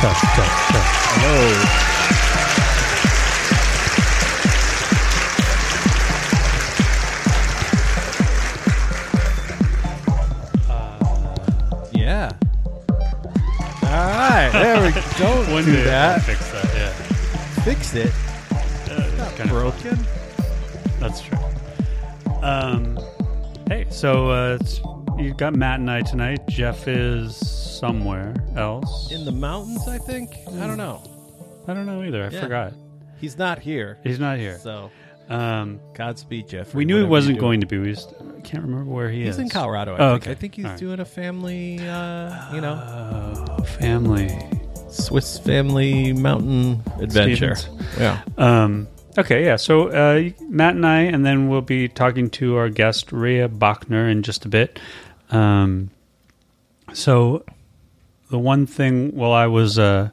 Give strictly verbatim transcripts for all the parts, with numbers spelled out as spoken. Tough, tough, tough. Hello. All right, there we go. Don't One do that. Fix that, yeah. Fix it? Uh, it's not kind broken. Of That's true. Um, hey, so uh, it's, you've got Matt and I tonight. Jeff is somewhere else. In the mountains, I think? Mm. I don't know. I don't know either. I yeah. forgot. He's not here. He's not here. So, um, Godspeed, Jeff. We knew he wasn't going to be. We just I can't remember where he he's is. He's in Colorado, I oh, think. Okay. I think he's right. doing a family, uh, you know. Uh, Family, Swiss family mountain adventure. Stevens. Yeah. Um, okay. Yeah. So uh, Matt and I, and then we'll be talking to our guest Rhea Bochner in just a bit. Um, so the one thing while I was uh,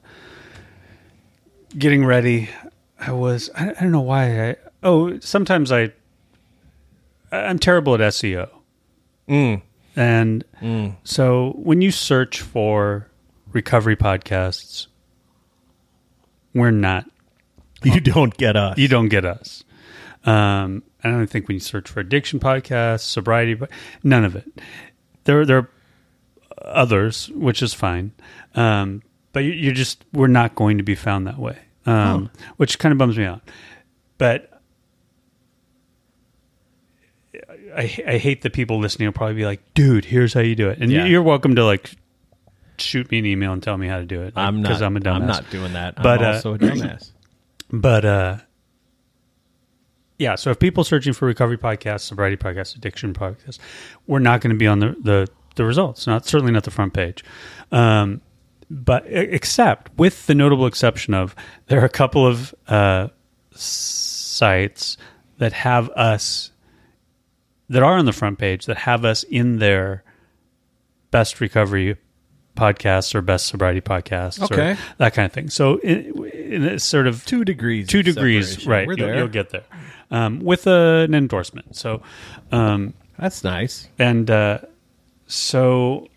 getting ready, I was I, I don't know why I oh sometimes I I'm terrible at S E O. Mm. And mm. so when you search for recovery podcasts, we're not. You don't get us. You don't get us. Um, I don't think when you search for addiction podcasts, sobriety, none of it. There, there are others, which is fine, um, but you, you just we're not going to be found that way, um, oh. which kind of bums me out. But I, I hate the people listening. Will probably be like, "Dude, here's how you do it," and yeah. you're welcome to like. Shoot me an email and tell me how to do it. Like, I'm not because I'm a dumbass. I'm not doing that. But, I'm also uh, a dumbass. But uh, yeah, so if people searching for recovery podcasts, sobriety podcasts, addiction podcasts, we're not going to be on the, the the results. Not certainly not the front page. Um, but except with the notable exception of there are a couple of uh, sites that have us that are on the front page that have us in their best recovery podcasts or best sobriety podcasts okay. or that kind of thing. So in, in a sort of two degrees, two degrees, separation. Right. We're you'll, there. You'll get there um, with a, an endorsement. So um, that's nice. And uh, so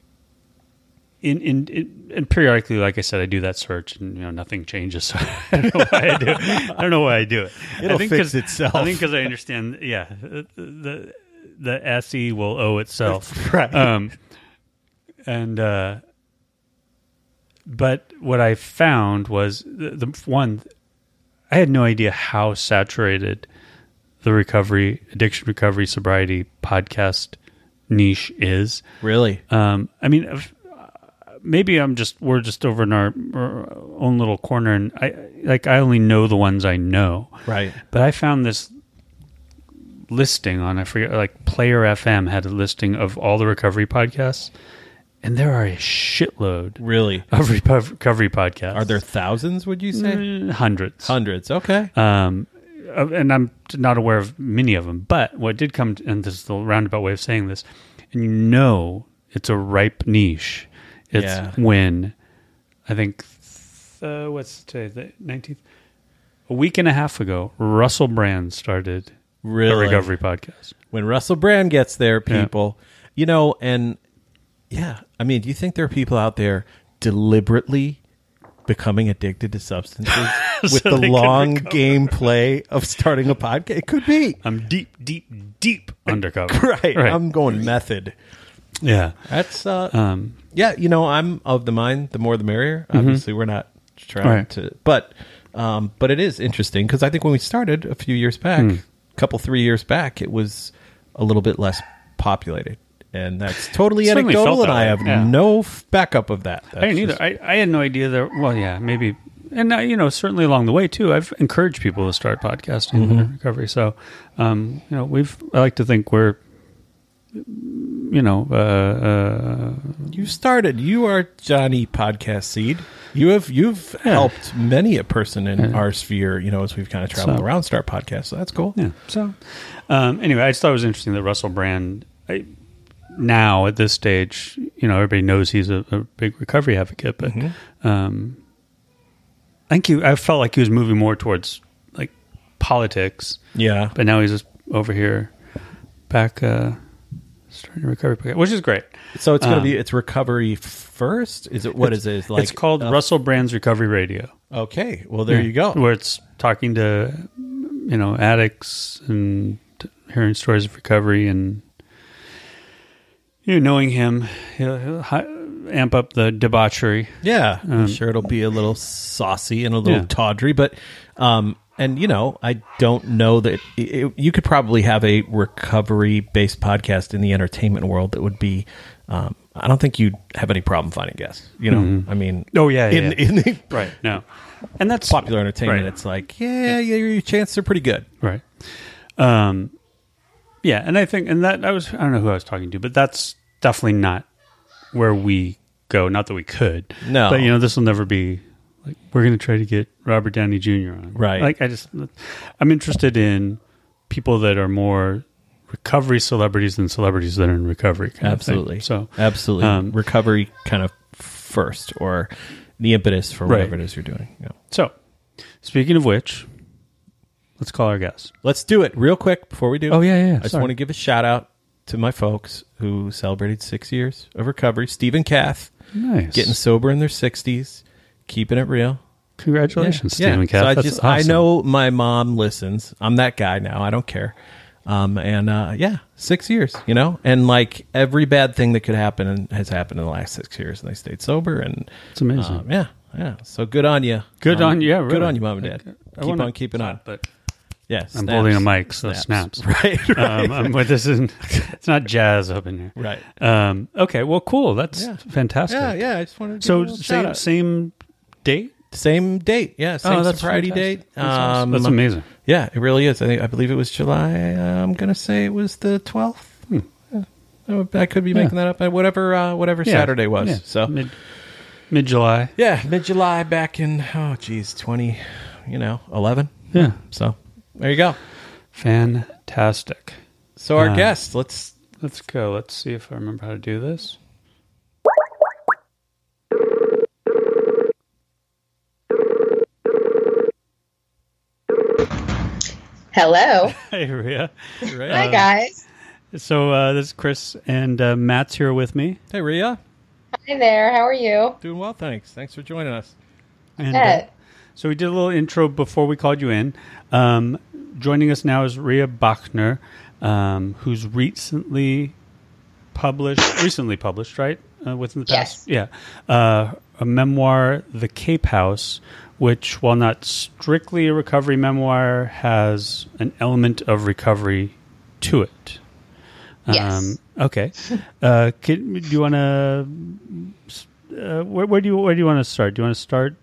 in, in, in, and periodically, like I said, I do that search and, you know, nothing changes. So I don't know why I do it. I don't know why I do it. It'll I think fix itself. I think because I understand. Yeah. The, the S E will owe itself. Right. Um, and, uh, But what I found was, the, the one, I had no idea how saturated the recovery, addiction recovery, sobriety podcast niche is. Really? Um, I mean, if, maybe I'm just, we're just over in our, our own little corner and I, like, I only know the ones I know. Right. But I found this listing on, I forget, like Player F M had a listing of all the recovery podcasts. And there are a shitload really? of recovery podcasts. Are there thousands, would you say? Mm, hundreds. Hundreds, okay. Um, and I'm not aware of many of them. But what did come, to, and this is the roundabout way of saying this, and you know it's a ripe niche. It's yeah. when, I think, th- uh, what's today, the nineteenth? A week and a half ago, Russell Brand started really? a recovery podcast. When Russell Brand gets there, people, yeah. you know, and... Yeah. I mean, do you think there are people out there deliberately becoming addicted to substances with so the long game play of starting a podcast? It could be. I'm deep, deep, deep undercover. Right. right. I'm going method. Yeah. That's, uh, um, yeah, you know, I'm of the mind, the more the merrier. Obviously, mm-hmm. we're not trying right. to, but, um, but it is interesting because I think when we started a few years back, mm. a couple, three years back, it was a little bit less populated. And that's totally anecdotal, and I have yeah. no f- backup of that. That's I didn't either. I, I had no idea there. Well, yeah, maybe. And, I, you know, certainly along the way, too, I've encouraged people to start podcasting mm-hmm. in recovery. So, um, you know, we've, I like to think we're, you you know. Uh, uh, you started. You are Johnny Podcast Seed. You have you've yeah. helped many a person in yeah. our sphere. You know, as we've kind of traveled so, around, start podcasts. So that's cool. Yeah. So um, anyway, I just thought it was interesting that Russell Brand. I, now at this stage, you know, everybody knows he's a, a big recovery advocate, but mm-hmm. um, I think he, I felt like he was moving more towards like politics. Yeah, but now he's just over here. Back uh, starting a recovery program, which is great. So it's going to um, be it's recovery first. Is it what is it? It's, like, it's called uh, Russell Brand's Recovery Radio. Okay, well there yeah. you go. Where it's talking to you know addicts and t- hearing stories of recovery and you know, knowing him, he'll, he'll hi- amp up the debauchery. Yeah, um, I'm sure it'll be a little saucy and a little yeah. tawdry, but. Um, And, you know, I don't know that... It, it, you could probably have a recovery-based podcast in the entertainment world that would be... Um, I don't think you'd have any problem finding guests. You know, mm-hmm. I mean... Oh, yeah, yeah. In, yeah. In the, right, no. And that's... Popular entertainment, right. It's like, yeah, yeah, your chances are pretty good. Right. Um, yeah, and I think... And that... I was... I don't know who I was talking to, but that's definitely not where we go. Not that we could. No. But, you know, this will never be... Like we're going to try to get Robert Downey Junior on. Right. Like I just, I'm interested in people that are more recovery celebrities than celebrities that are in recovery. Kind absolutely. Of thing. So absolutely. Um, recovery kind of first or the impetus for whatever right. it is you're doing. Yeah. So speaking of which, let's call our guest. Let's do it real quick before we do. Oh yeah. yeah. I Sorry. just want to give a shout out to my folks who celebrated six years of recovery. Steve and Kath. Nice. Getting sober in their sixties. Keeping it real. Congratulations, yeah. Steve yeah. and Kath. So I, That's just, awesome. I know my mom listens. I'm that guy now. I don't care. Um, and uh, yeah, six years, you know? And like every bad thing that could happen has happened in the last six years, and they stayed sober. And it's amazing. Um, yeah, yeah. So good on you. Good um, on you. Yeah, really. Good on you, Mom and Dad. I, I Keep wanna, on keeping on. But yeah, snaps, I'm holding a mic, so snaps. snaps. Right, right. Um, I'm, well, this isn't, it's not jazz up in here. Right. Um, okay, well, cool. That's yeah. fantastic. Yeah, yeah. I just wanted to So same, same. Date? Same date, yeah. Same oh, that's sobriety fantastic. date. That's, um, that's amazing. Yeah, it really is. I think I believe it was July. I'm gonna say it was the twelfth. Hmm. Yeah. I could be yeah. making that up. Whatever, uh, whatever yeah. Saturday was. Yeah. So mid mid July. Yeah, mid July back in oh geez twenty, you know eleven. Yeah. So there you go. Fantastic. So our uh, guest. Let's let's go. Let's see if I remember how to do this. Hello. Hey, Rhea. Rhea. Hi, guys. Uh, so uh, this is Chris, and uh, Matt's here with me. Hey, Rhea. Hi there. How are you? Doing well, thanks. Thanks for joining us. And, uh, so we did a little intro before we called you in. Um, joining us now is Rhea Bochner, um, who's recently published, recently published, right? Uh, within the past? Yes. Yeah. Uh, a memoir, The Cape House, which, while not strictly a recovery memoir, has an element of recovery to it. Yes. Um, okay. Uh, can, do you want to? Uh, where, where do you where do you want to start? Do you want to start?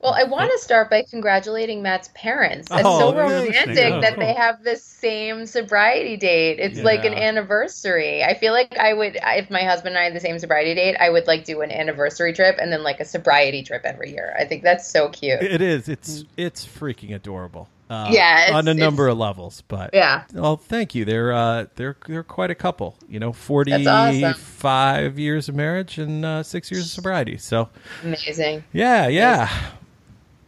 Well, I want to start by congratulating Matt's parents. It's oh, so romantic oh, that cool. they have the same sobriety date. It's yeah. like an anniversary. I feel like I would, if my husband and I had the same sobriety date, I would like do an anniversary trip and then like a sobriety trip every year. I think that's so cute. It is. It's it's freaking adorable. Uh, yeah, it's, on a number of levels, but yeah. Well, thank you. They're uh, they're they're quite a couple. You know, forty-five awesome. years of marriage and uh, six years of sobriety. So amazing. Yeah, yeah. Amazing.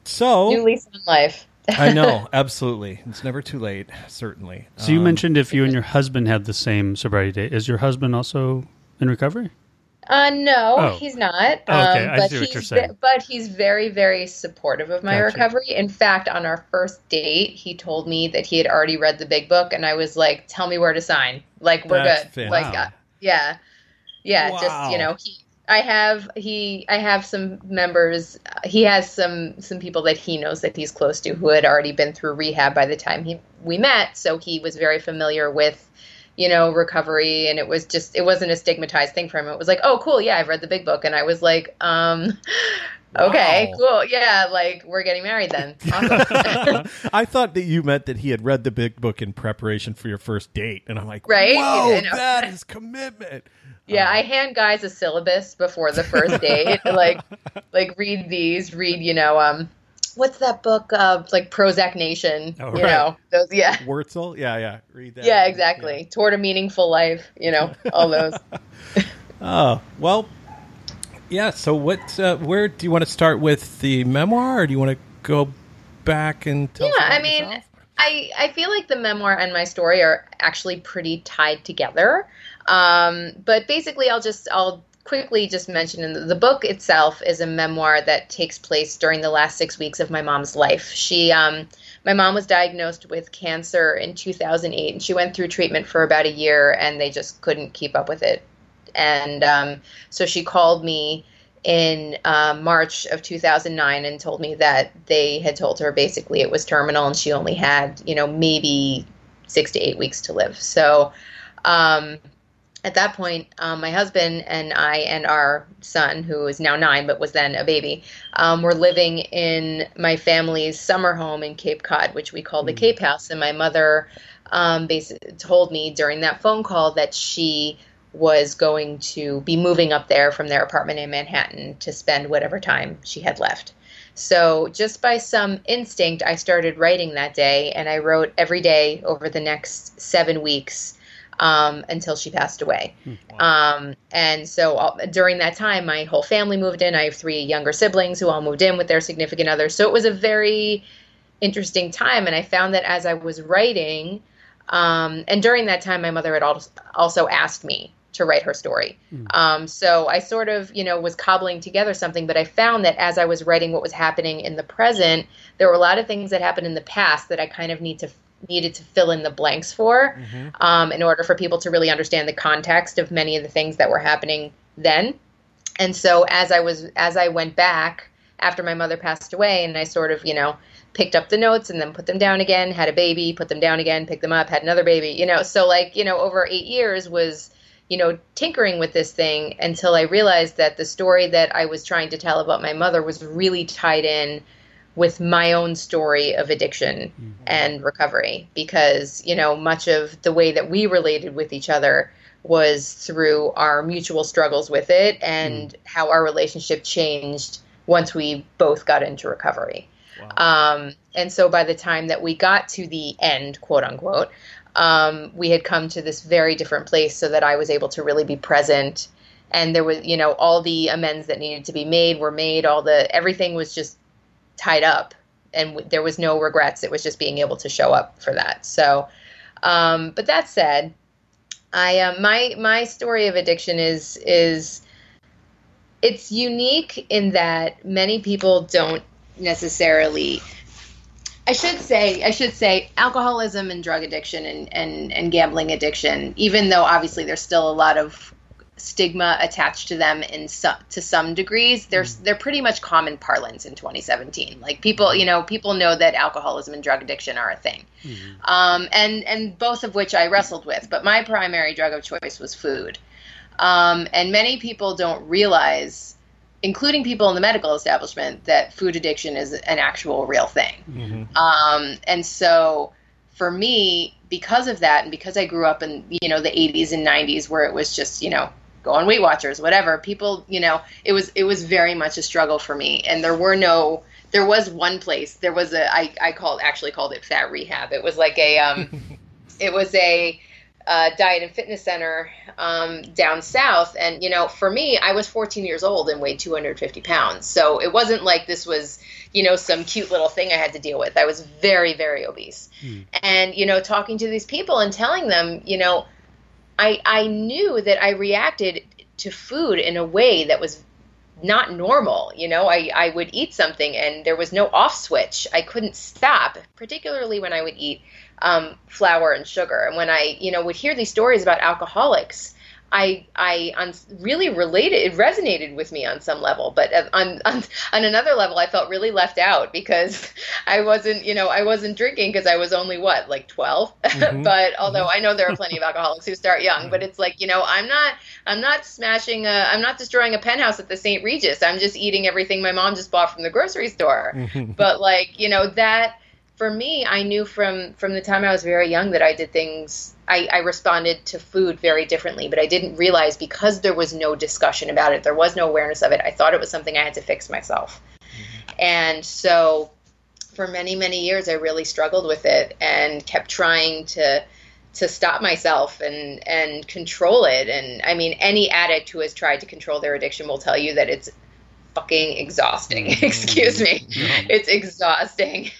So new lease on life. I know, absolutely. It's never too late, certainly. So you um, mentioned if you and your husband had the same sobriety date. Is your husband also in recovery? Uh, no, oh. he's not. Oh, okay, um, but I see what he's, you're saying. But he's very, very supportive of my gotcha. recovery. In fact, on our first date, he told me that he had already read the Big Book, and I was like, "Tell me where to sign. Like, we're That's good. Fair. Like, wow. uh, yeah, yeah. Wow. Just you know, he." I have he. I have some members. He has some some people that he knows that he's close to who had already been through rehab by the time he we met. So he was very familiar with, you know, recovery, and it was just it wasn't a stigmatized thing for him. It was like, oh, cool, yeah, I've read the Big Book, and I was like, um, Okay, wow. Cool. Yeah, like, we're getting married then. Awesome. I thought that you meant that he had read the Big Book in preparation for your first date. And I'm like, right? Whoa, that is commitment. Yeah, um, I hand guys a syllabus before the first date. like, like read these, read, you know, um, what's that book? Uh, like Prozac Nation, oh, you right. know, those, yeah. Wurtzel? Yeah, yeah, read that. Yeah, exactly. Yeah. Toward a Meaningful Life, you know, all those. Oh, well. Yeah, so what? Uh, where do you want to start with the memoir, or do you want to go back and tell Yeah, I mean, yourself? I I feel like the memoir and my story are actually pretty tied together. Um, but basically, I'll just I'll quickly just mention in the, the book itself is a memoir that takes place during the last six weeks of my mom's life. She um, my mom was diagnosed with cancer in two thousand eight, and she went through treatment for about a year, and they just couldn't keep up with it. And um, so she called me in uh, March of two thousand nine and told me that they had told her basically it was terminal and she only had, you know, maybe six to eight weeks to live. So um, at that point, um, my husband and I and our son, who is now nine but was then a baby, um, were living in my family's summer home in Cape Cod, which we called mm-hmm. the Cape House. And my mother um, basically told me during that phone call that she was going to be moving up there from their apartment in Manhattan to spend whatever time she had left. So just by some instinct, I started writing that day, and I wrote every day over the next seven weeks um, until she passed away. Wow. Um, and so all, during that time, my whole family moved in. I have three younger siblings who all moved in with their significant others. So it was a very interesting time, and I found that as I was writing, um, and during that time, my mother had also asked me to write her story. Mm. Um, so I sort of, you know, was cobbling together something, but I found that as I was writing what was happening in the present, there were a lot of things that happened in the past that I kind of need to needed to fill in the blanks for, mm-hmm. um, in order for people to really understand the context of many of the things that were happening then. And so as I was, as I went back after my mother passed away, and I sort of, you know, picked up the notes and then put them down again, had a baby, put them down again, picked them up, had another baby, you know, so like, you know, over eight years was, you know, tinkering with this thing until I realized that the story that I was trying to tell about my mother was really tied in with my own story of addiction mm-hmm. and recovery, because, you know, much of the way that we related with each other was through our mutual struggles with it and mm-hmm. how our relationship changed once we both got into recovery. Wow. Um, and so by the time that we got to the end, quote unquote, um, we had come to this very different place so that I was able to really be present. And there was, you know, all the amends that needed to be made were made. All the, everything was just tied up and w- there was no regrets. It was just being able to show up for that. So, um, but that said, I, uh, my, my story of addiction is, is it's unique in that many people don't necessarily, I should say, I should say alcoholism and drug addiction and, and, and gambling addiction, even though obviously there's still a lot of stigma attached to them in some, to some degrees, they're, they're pretty much common parlance in twenty seventeen. Like people, you know, people know that alcoholism and drug addiction are a thing. Mm-hmm. Um, and, and both of which I wrestled with, but my primary drug of choice was food. Um, and many people don't realize, including people in the medical establishment, that food addiction is an actual real thing. Mm-hmm. Um, and so for me, because of that, and because I grew up in, you know, the eighties and nineties where it was just, you know, go on Weight Watchers, whatever, people, you know, it was, it was very much a struggle for me. And there were no, there was one place, there was a, I, I called, actually called it fat rehab. It was like a, um, it was a, Uh, diet and fitness center um, down south. And, you know, for me, I was fourteen years old and weighed two hundred fifty pounds. So it wasn't like this was, you know, some cute little thing I had to deal with. I was very, very obese. Hmm. And, you know, talking to these people and telling them, you know, I, I knew that I reacted to food in a way that was not normal. You know, I, I would eat something and there was no off switch. I couldn't stop, particularly when I would eat Um, flour and sugar. And when I, you know, would hear these stories about alcoholics, I I on really related, it resonated with me on some level, but on, on on another level, I felt really left out because I wasn't, you know, I wasn't drinking because I was only what, like twelve. Mm-hmm. But although I know there are plenty of alcoholics who start young, but it's like, you know, I'm not I'm not smashing, a, I'm not destroying a penthouse at the Saint Regis. I'm just eating everything my mom just bought from the grocery store. Mm-hmm. But like, you know, that. For me, I knew from, from the time I was very young that I did things, I, I responded to food very differently, but I didn't realize because there was no discussion about it, there was no awareness of it, I thought it was something I had to fix myself. And so for many, many years, I really struggled with it and kept trying to to stop myself and, and control it. And I mean, any addict who has tried to control their addiction will tell you that it's fucking exhausting. Excuse me. It's exhausting.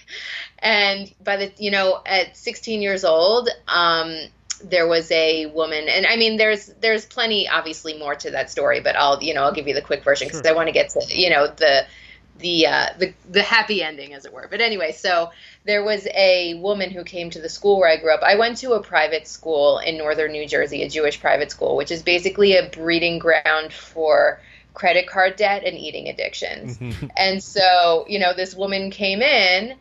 And by the, you know, at sixteen years old, um, there was a woman, and I mean, there's, there's plenty, obviously more to that story, but I'll, you know, I'll give you the quick version because sure. I want to get to, you know, the, the, uh, the, the happy ending as it were. But anyway, so there was a woman who came to the school where I grew up. I went to a private school in northern New Jersey, a Jewish private school, which is basically a breeding ground for credit card debt and eating addictions. Mm-hmm. And so, you know, this woman came in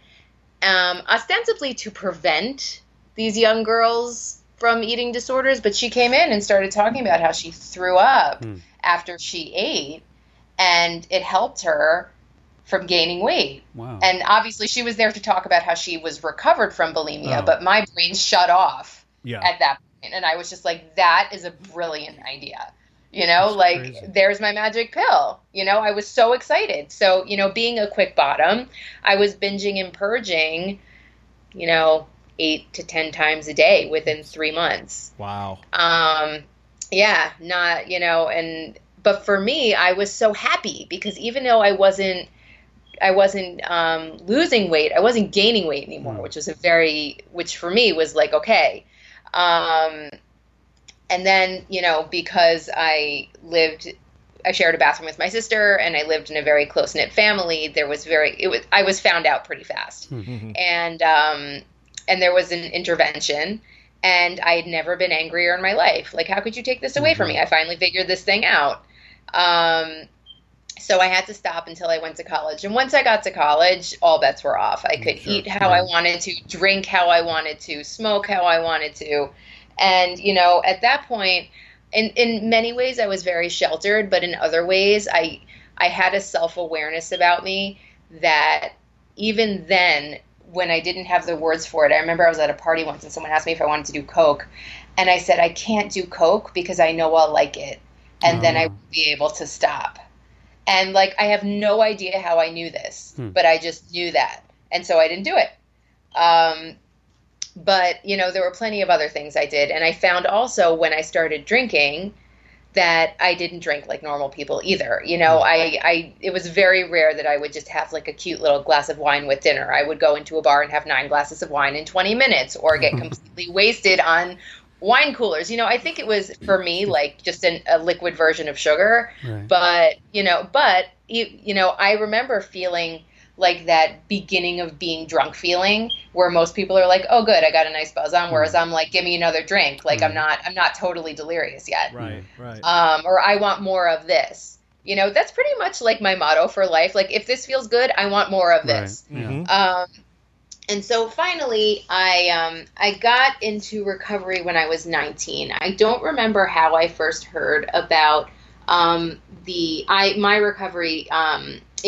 Um, ostensibly to prevent these young girls from eating disorders, but she came in and started talking about how she threw up mm. after she ate, and it helped her from gaining weight. Wow. And obviously she was there to talk about how she was recovered from bulimia, oh. but my brain shut off yeah. at that point, and I was just like, that is a brilliant idea. You know, that's like, crazy. There's my magic pill. You know, I was so excited. So, you know, being a quick bottom, I was binging and purging, you know, eight to ten times a day within three months. Wow. Um, yeah, not, you know, and, but for me, I was so happy because even though I wasn't, I wasn't um, losing weight, I wasn't gaining weight anymore, mm. which was a very, which for me was like, okay, um, and then, you know, because I lived, I shared a bathroom with my sister and I lived in a very close-knit family, there was very, it was, I was found out pretty fast. Mm-hmm. And, um, and there was an intervention and I had never been angrier in my life. Like, how could you take this away mm-hmm. from me? I finally figured this thing out. Um, so I had to stop until I went to college. And once I got to college, all bets were off. I could sure. eat how yeah. I wanted to, drink how I wanted to, smoke how I wanted to. And, you know, at that point, in, in many ways I was very sheltered, but in other ways I I had a self-awareness about me that even then, when I didn't have the words for it, I remember I was at a party once and someone asked me if I wanted to do coke. And I said, I can't do coke because I know I'll like it. And oh. then I will be able to stop. And, like, I have no idea how I knew this, hmm. but I just knew that. And so I didn't do it. Um But, you know, there were plenty of other things I did. And I found also when I started drinking that I didn't drink like normal people either. You know, I, I it was very rare that I would just have like a cute little glass of wine with dinner. I would go into a bar and have nine glasses of wine in twenty minutes or get completely wasted on wine coolers. You know, I think it was for me like just an, a liquid version of sugar. Right. But, you know, but, you, you know, I remember feeling like that beginning of being drunk feeling where most people are like, oh good, I got a nice buzz on. Whereas I'm like, give me another drink. Like right. I'm not, I'm not totally delirious yet. Right. Right. Um, or I want more of this, you know, that's pretty much like my motto for life. Like if this feels good, I want more of this. Right. Mm-hmm. Um, and so finally I, um, I got into recovery when I was nineteen. I don't remember how I first heard about, um, the, I, my recovery, um,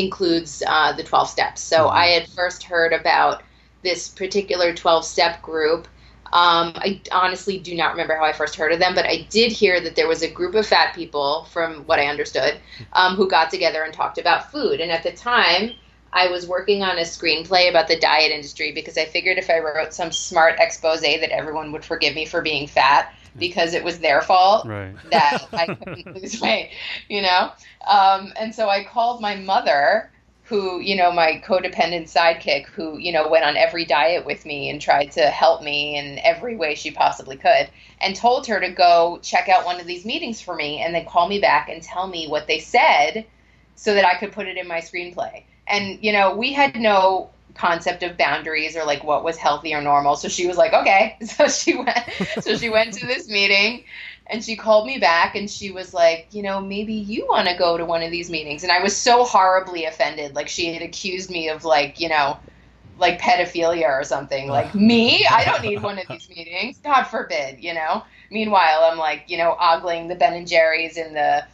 includes uh, the twelve steps. So I had first heard about this particular twelve-step group. Um, I honestly do not remember how I first heard of them, but I did hear that there was a group of fat people, from what I understood, um, who got together and talked about food. And at the time, I was working on a screenplay about the diet industry because I figured if I wrote some smart expose that everyone would forgive me for being fat because it was their fault right. that I couldn't lose weight, you know? Um, and so I called my mother who, you know, my codependent sidekick who, you know, went on every diet with me and tried to help me in every way she possibly could and told her to go check out one of these meetings for me and then call me back and tell me what they said so that I could put it in my screenplay. And, you know, we had no concept of boundaries or like what was healthy or normal. So she was like, okay. So she went, so she went to this meeting And she called me back and she was like, you know, maybe you want to go to one of these meetings. And I was so horribly offended. Like, she had accused me of, like, you know, like pedophilia or something. Like, me? I don't need one of these meetings. God forbid, you know. Meanwhile, I'm like, you know, ogling the Ben and Jerry's in the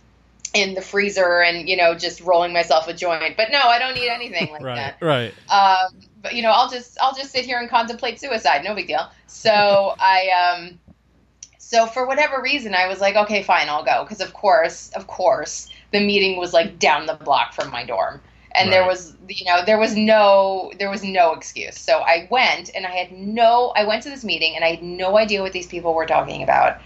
in the freezer and, you know, just rolling myself a joint. But no, I don't need anything like right, that. Right, right. Um, but, you know, I'll just I'll just sit here and contemplate suicide. No big deal. So I um. So for whatever reason, I was like, okay, fine, I'll go. Because of course, of course, the meeting was like down the block from my dorm. And right. there was, you know, there was no, there was no excuse. So I went and I had no, I went to this meeting and I had no idea what these people were talking about.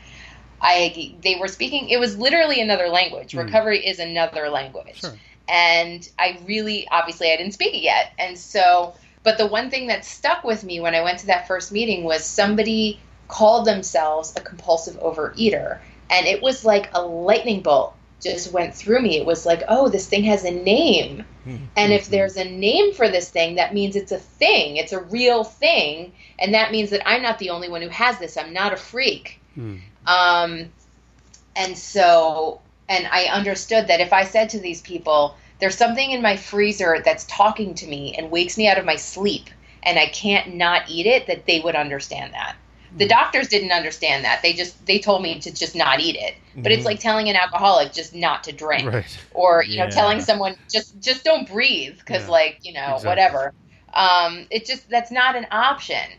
I, they were speaking, it was literally another language. Mm. Recovery is another language. Sure. And I really, obviously I didn't speak it yet. And so, but the one thing that stuck with me when I went to that first meeting was somebody called themselves a compulsive overeater. And it was like a lightning bolt just went through me. It was like, oh, this thing has a name. And if there's a name for this thing, that means it's a thing. It's a real thing. And that means that I'm not the only one who has this. I'm not a freak. Mm. Um, and so, and I understood that if I said to these people, there's something in my freezer that's talking to me and wakes me out of my sleep and I can't not eat it, that they would understand that. The doctors didn't understand that. They just they told me to just not eat it. But mm-hmm. it's like telling an alcoholic just not to drink, right. or you yeah. know, telling someone just just don't breathe because yeah. like you know exactly. whatever. Um, it just that's not an option.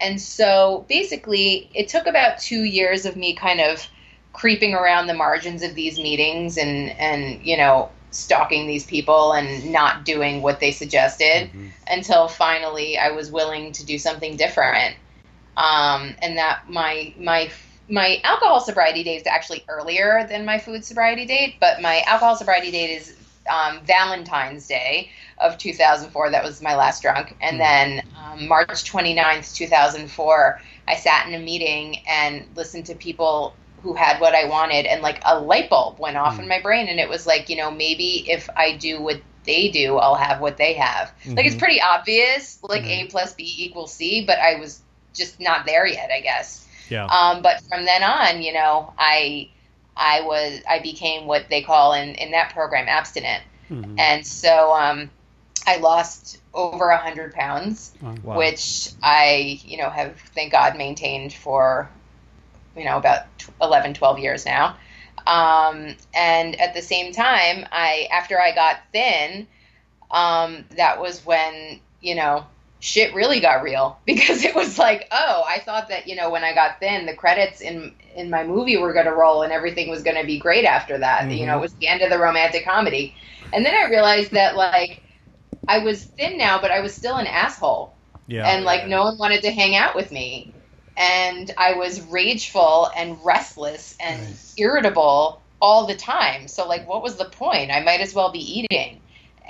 And so basically, it took about two years of me kind of creeping around the margins of these meetings and and you know stalking these people and not doing what they suggested mm-hmm. until finally I was willing to do something different. Um, and that my, my, my alcohol sobriety date is actually earlier than my food sobriety date, but my alcohol sobriety date is, um, Valentine's Day of two thousand four. That was my last drunk. And then, um, March twenty-ninth, two thousand four, I sat in a meeting and listened to people who had what I wanted. And like a light bulb went off mm-hmm. in my brain. And it was like, you know, maybe if I do what they do, I'll have what they have. Mm-hmm. Like, it's pretty obvious, like mm-hmm. A plus B equals C, but I was just not there yet, I guess. Yeah. Um, but from then on, you know, I, I was, I became what they call in, in that program abstinent. Mm-hmm. And so, um, I lost over a hundred pounds, oh, wow. which I, you know, have, thank God, maintained for, you know, about eleven, twelve years now. Um, and at the same time, I, after I got thin, um, that was when, you know, shit really got real, because it was like, oh, I thought that, you know, when I got thin, the credits in in my movie were going to roll and everything was going to be great after that. Mm-hmm. You know, it was the end of the romantic comedy. And then I realized that, like, I was thin now, but I was still an asshole. Yeah, and, like, yeah. no one wanted to hang out with me. And I was rageful and restless and nice. irritable all the time. So, like, what was the point? I might as well be eating.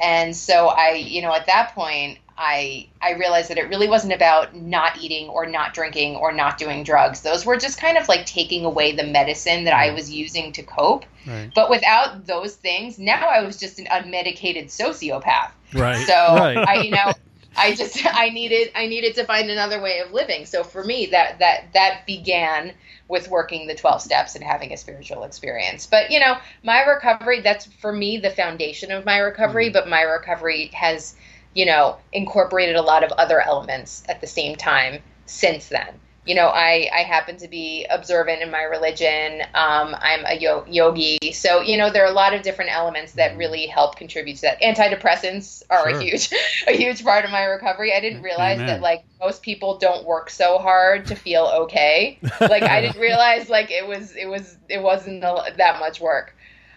And so I, you know, at that point, I I realized that it really wasn't about not eating or not drinking or not doing drugs. Those were just kind of like taking away the medicine that I was using to cope. Right. But without those things, now I was just an unmedicated sociopath. Right. So right. I, you know, I just I needed I needed to find another way of living. So for me, that that that began with working the twelve steps and having a spiritual experience. But you know, my recovery, that's for me the foundation of my recovery. Mm. But my recovery has, you know, incorporated a lot of other elements at the same time since then. You know, I, I happen to be observant in my religion. Um, I'm a yo- yogi. So, you know, there are a lot of different elements that really help contribute to that. Antidepressants are sure. a huge, a huge part of my recovery. I didn't realize Amen. that, like, most people don't work so hard to feel okay. Like, I didn't realize, like, it was, it was, it wasn't that much work,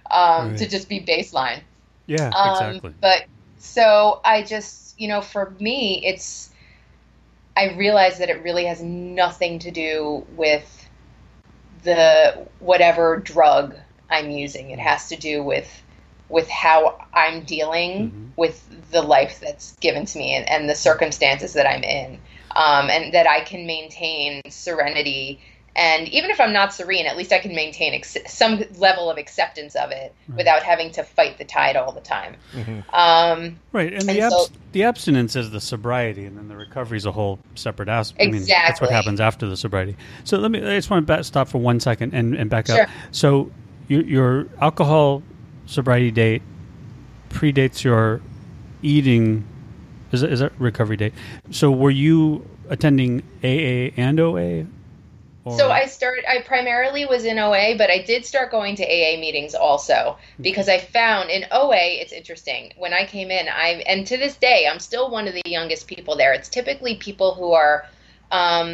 um, right. to just be baseline. Yeah, um, exactly. But, so I just, you know, for me, it's, I realize that it really has nothing to do with the whatever drug I'm using. It has to do with, with how I'm dealing mm-hmm. with the life that's given to me and, and the circumstances that I'm in, um, and that I can maintain serenity And even if I'm not serene, at least I can maintain ex- some level of acceptance of it right. without having to fight the tide all the time. Mm-hmm. Um, right, and, and the, abs- so, the abstinence is the sobriety, and then the recovery is a whole separate aspect. Exactly. I mean, that's what happens after the sobriety. So let me. I just want to back, stop for one second and, and back sure. up. So you, your alcohol sobriety date predates your eating. Is that, is that recovery date? So were you attending A A and O A? So I started, I primarily was in O A, but I did start going to A A meetings also because I found in O A, it's interesting. When I came in, I and to this day, I'm still one of the youngest people there. It's typically people who are um,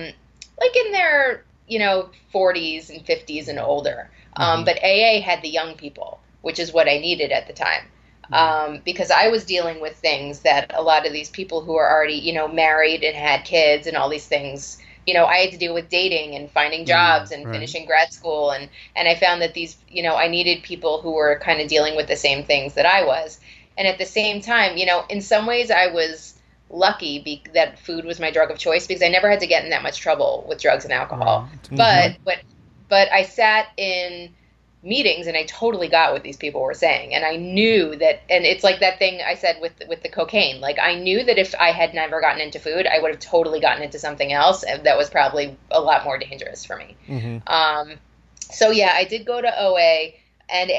like in their, you know, forties and fifties and older. Um, mm-hmm. But A A had the young people, which is what I needed at the time. Um, because I was dealing with things that a lot of these people who are already, you know, married and had kids and all these things, you know, I had to deal with dating and finding jobs and right. finishing grad school. And, and I found that these, you know, I needed people who were kind of dealing with the same things that I was. And at the same time, you know, in some ways I was lucky be- that food was my drug of choice because I never had to get in that much trouble with drugs and alcohol. Right. But, mm-hmm. but, but I sat in meetings and I totally got what these people were saying. And I knew that, and it's like that thing I said with, with the cocaine, like I knew that if I had never gotten into food, I would have totally gotten into something else. And that was probably a lot more dangerous for me. Mm-hmm. Um, so yeah, I did go to O A and A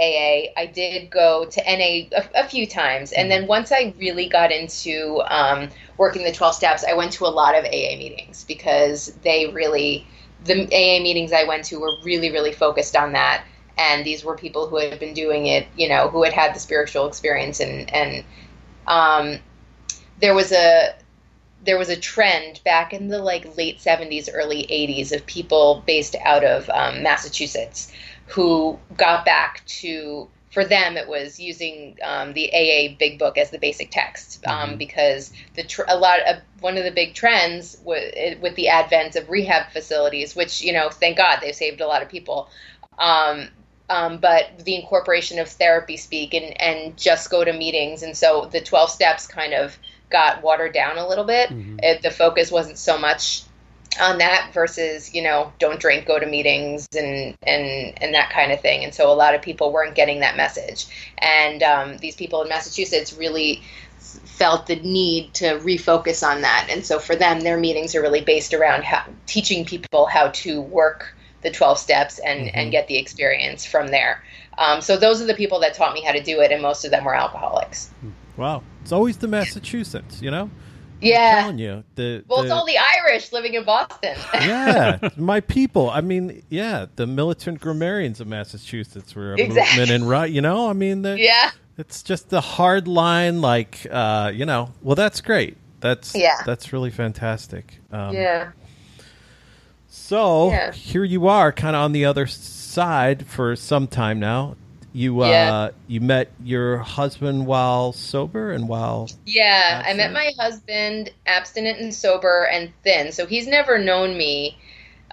A. I did go to N A a, a few times. Mm-hmm. And then once I really got into um, working the twelve steps, I went to a lot of A A meetings because they really, the A A meetings I went to were really, really focused on that. And these were people who had been doing it, you know, who had had the spiritual experience. And, and um, there was a there was a trend back in the like late seventies, early eighties of people based out of um, Massachusetts who got back to, for them, it was using um, the A A Big Book as the basic text um, mm-hmm. because the tr- a lot of one of the big trends w- with the advent of rehab facilities, which, you know, thank God they've saved a lot of people. Um, Um, but the incorporation of therapy speak and, and just go to meetings. And so the twelve steps kind of got watered down a little bit. Mm-hmm. It, the focus wasn't so much on that versus, you know, don't drink, go to meetings and, and, and that kind of thing. And so a lot of people weren't getting that message. And um, these people in Massachusetts really felt the need to refocus on that. And so for them, their meetings are really based around how, teaching people how to work the twelve steps and, mm-hmm. and get the experience from there. Um, so those are the people that taught me how to do it, and most of them were alcoholics. Wow. It's always the Massachusetts, you know? Yeah. I'm telling you. The, well, the... it's all the Irish living in Boston. Yeah. My people. I mean, yeah, the militant grammarians of Massachusetts were a exactly. movement in right, you know? I mean, the, yeah. it's just the hard line, like, uh, you know, well, that's great. That's, yeah. that's really fantastic. Um, yeah. So yeah. here you are, kind of on the other side for some time now. You uh, yeah. you met your husband while sober and while yeah, abstinent. I met my husband abstinent and sober and thin. So he's never known me.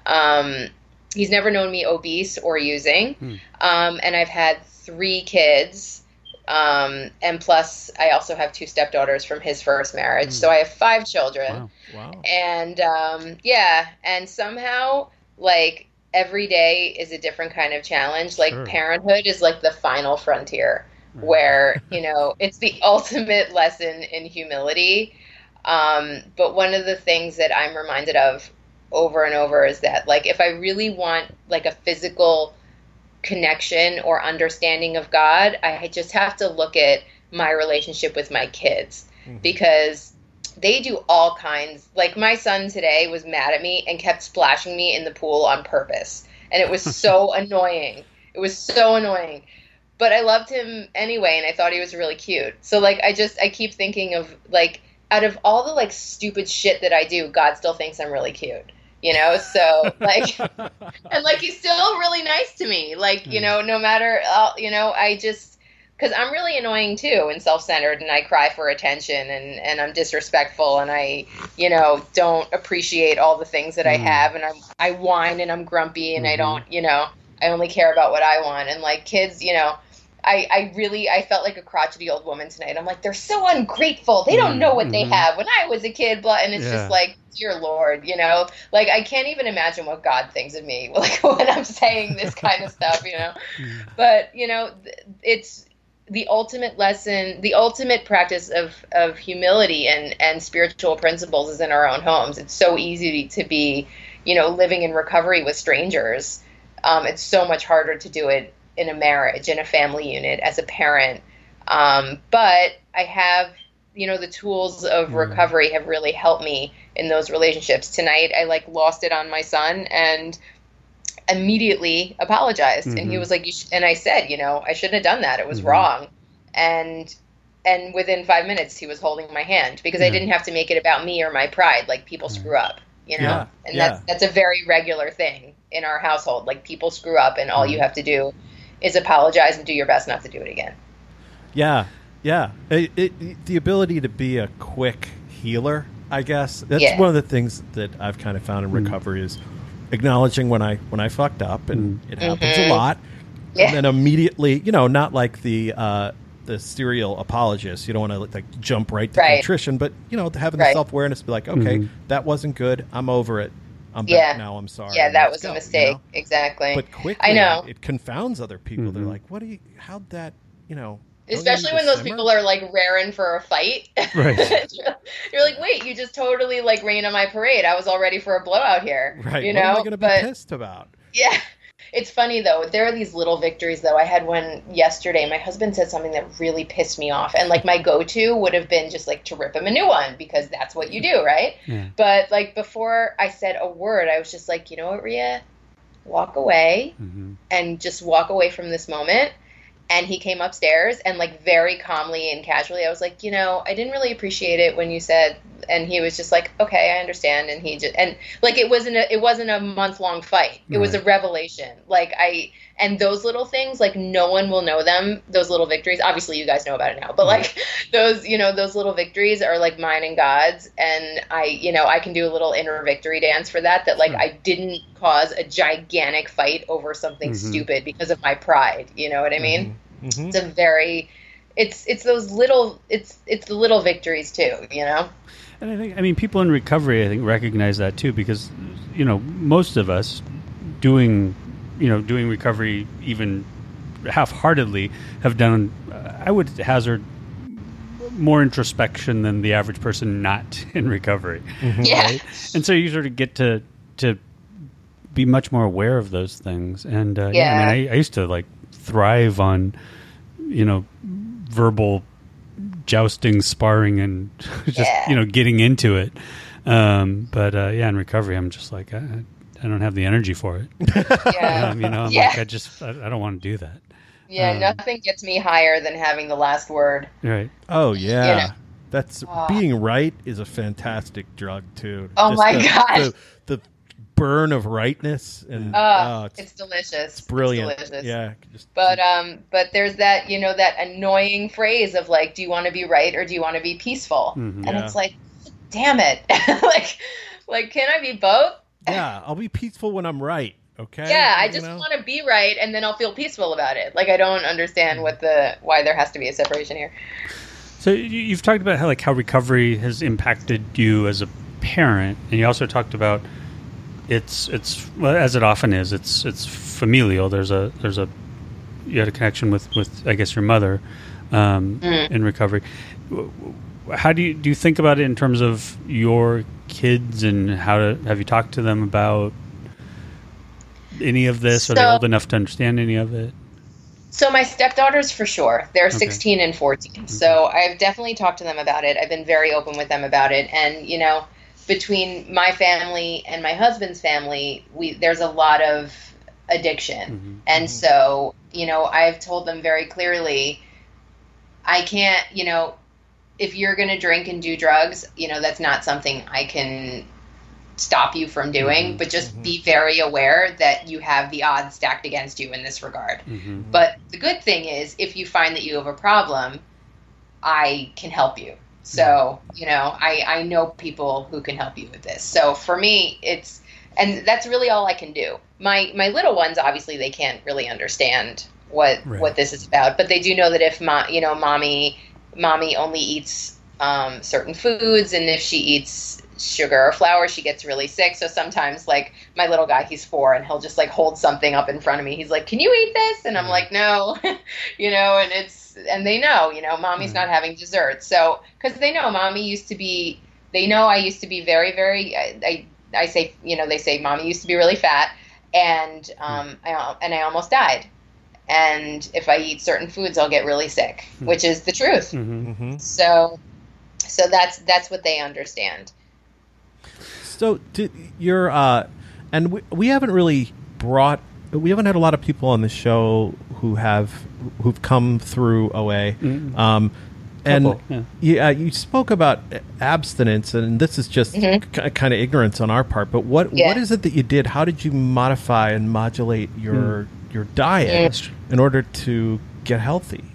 Um, he's never known me obese or using. Hmm. Um, and I've had three kids. Um, and plus, I also have two stepdaughters from his first marriage. Mm. So I have five children. Wow. Wow. And um, yeah, and somehow, like, every day is a different kind of challenge. Like, sure. parenthood is like the final frontier right. where, you know, it's the ultimate lesson in humility. Um, but one of the things that I'm reminded of over and over is that, like, if I really want, like, a physical connection or understanding of God, I just have to look at my relationship with my kids mm-hmm. because they do all kinds. Like, my son today was mad at me and kept splashing me in the pool on purpose. And it was so annoying. It was so annoying. But I loved him anyway, and I thought he was really cute. So, like, I just, I keep thinking of, like, out of all the, like, stupid shit that I do, God still thinks I'm really cute. You know, so like, and like, he's still really nice to me. Like, you know, no matter, I'll, you know, I just, cause I'm really annoying too and self-centered, and I cry for attention, and, and I'm disrespectful, and I, you know, don't appreciate all the things that I have, and I'm, I whine and I'm grumpy, and mm-hmm. I don't, you know, I only care about what I want. And like, kids, you know, I, I really, I felt like a crotchety old woman tonight. I'm like, they're so ungrateful. They don't know what they have. When I was a kid, blah, and it's yeah. just like, dear Lord, you know, like I can't even imagine what God thinks of me like when I'm saying this kind of stuff, you know. Yeah. But, you know, it's the ultimate lesson, the ultimate practice of, of humility and, and spiritual principles is in our own homes. It's so easy to be, you know, living in recovery with strangers. Um, it's so much harder to do it in a marriage, in a family unit, as a parent. Um, but I have, you know, the tools of recovery have really helped me in those relationships. Tonight, I like lost it on my son and immediately apologized. Mm-hmm. And he was like, you sh-, and I said, you know, I shouldn't have done that. It was mm-hmm. wrong. And, and within five minutes he was holding my hand because yeah. I didn't have to make it about me or my pride. Like people screw up, you know, yeah. and yeah. that's, that's a very regular thing in our household. Like people screw up and all mm-hmm. you have to do is apologize and do your best not to do it again. Yeah. Yeah. It, it, the ability to be a quick healer, I guess. That's yeah. one of the things that I've kind of found in recovery is acknowledging when I when I fucked up, and it happens mm-hmm. a lot. Yeah. And then immediately, you know, not like the uh, the serial apologist. You don't want to like jump right to right. contrition, but, you know, having right. the self-awareness to be like, okay, mm-hmm. that wasn't good. I'm over it. I'm yeah. back now. I'm sorry. Yeah, that was go, a mistake. You know? Exactly. But quickly, I know. It confounds other people. Mm-hmm. They're like, what do you, how'd that, you know. Especially when those people are like raring for a fight. Right. You're like, wait, you just totally like rained on my parade. I was all ready for a blowout here. Right. You know? What am I going to be but, pissed about? Yeah. It's funny though. There are these little victories though. I had one yesterday. My husband said something that really pissed me off. And like my go-to would have been just like to rip him a new one because that's what you do. Right. Yeah. But like before I said a word, I was just like, you know what, Rhea, walk away mm-hmm. and just walk away from this moment. And he came upstairs and like very calmly and casually, I was like, you know, I didn't really appreciate it when you said, and he was just like, okay, I understand. And he just, and like, it wasn't a, it wasn't a month long fight. It right. was a revelation. Like I, and those little things, like no one will know them. Those little victories, obviously you guys know about it now, but right. like those, you know, those little victories are like mine and God's. And I, you know, I can do a little inner victory dance for that, that like, right. I didn't cause a gigantic fight over something mm-hmm. stupid because of my pride. You know what I mean? Mm-hmm. Mm-hmm. It's a very, it's it's those little, it's it's the little victories too, you know. And I think, I mean, people in recovery, I think, recognize that too, because, you know, most of us doing, you know, doing recovery even half-heartedly have done, I would hazard, more introspection than the average person not in recovery. Mm-hmm. Yeah. Right? And so you sort of get to to be much more aware of those things. And uh, yeah. yeah, I mean, I, I used to like. thrive on, you know, verbal jousting, sparring, and just yeah. you know, getting into it. Um, but uh, yeah, in recovery, I'm just like I, I don't have the energy for it. Yeah. Um, you know, I'm yeah. like I just I, I don't want to do that. Yeah, um, nothing gets me higher than having the last word. Right. Oh yeah, you know? That's oh. being right is a fantastic drug too. Oh just my god. The, the burn of rightness and oh, oh, it's, it's delicious. It's brilliant. It's delicious. Yeah. Just, but um but there's that, you know, that annoying phrase of like, do you want to be right or do you want to be peaceful? Mm-hmm, and yeah. it's like, damn it. like like can I be both? Yeah, I'll be peaceful when I'm right. Okay. Yeah, I just want to be right and then I'll feel peaceful about it. Like I don't understand what the why there has to be a separation here. So you've talked about how like how recovery has impacted you as a parent, and you also talked about It's it's well, as it often is. It's it's familial. There's a there's a you had a connection with, with I guess your mother um, mm-hmm. in recovery. How do you do you think about it in terms of your kids, and how to, have you talked to them about any of this? So, are they old enough to understand any of it? So my stepdaughters, for sure, they're okay. sixteen and fourteen. Mm-hmm. So I've definitely talked to them about it. I've been very open with them about it, and you know. Between my family and my husband's family, we there's a lot of addiction. Mm-hmm. And mm-hmm. so, you know, I've told them very clearly, I can't, you know, if you're going to drink and do drugs, you know, that's not something I can stop you from doing, mm-hmm. but just mm-hmm. be very aware that you have the odds stacked against you in this regard. Mm-hmm. But the good thing is, if you find that you have a problem, I can help you. So, you know, I, I know people who can help you with this. So for me, it's, and that's really all I can do. My, my little ones, obviously they can't really understand what, right. what this is about, but they do know that if mom, you know, mommy, mommy only eats, um, certain foods, and if she eats, sugar or flour, she gets really sick. So sometimes, like, my little guy, he's four, and he'll just, like, hold something up in front of me. He's like, can you eat this? And I'm like, no, you know, and it's, and they know, you know, mommy's mm-hmm. not having dessert. So, because they know mommy used to be, they know I used to be very, very, I, I, I say, you know, they say mommy used to be really fat, and um, I, and I almost died. And if I eat certain foods, I'll get really sick, which is the truth. Mm-hmm. So, so that's that's what they understand. So, did you're, uh, and we, we haven't really brought, we haven't had a lot of people on the show who have who've come through O A. Mm-hmm. Um, and Couple, yeah. you, uh, you spoke about abstinence, and this is just mm-hmm. k- kind of ignorance on our part. But what yeah. what is it that you did? How did you modify and modulate your mm. your diet mm. in order to get healthy?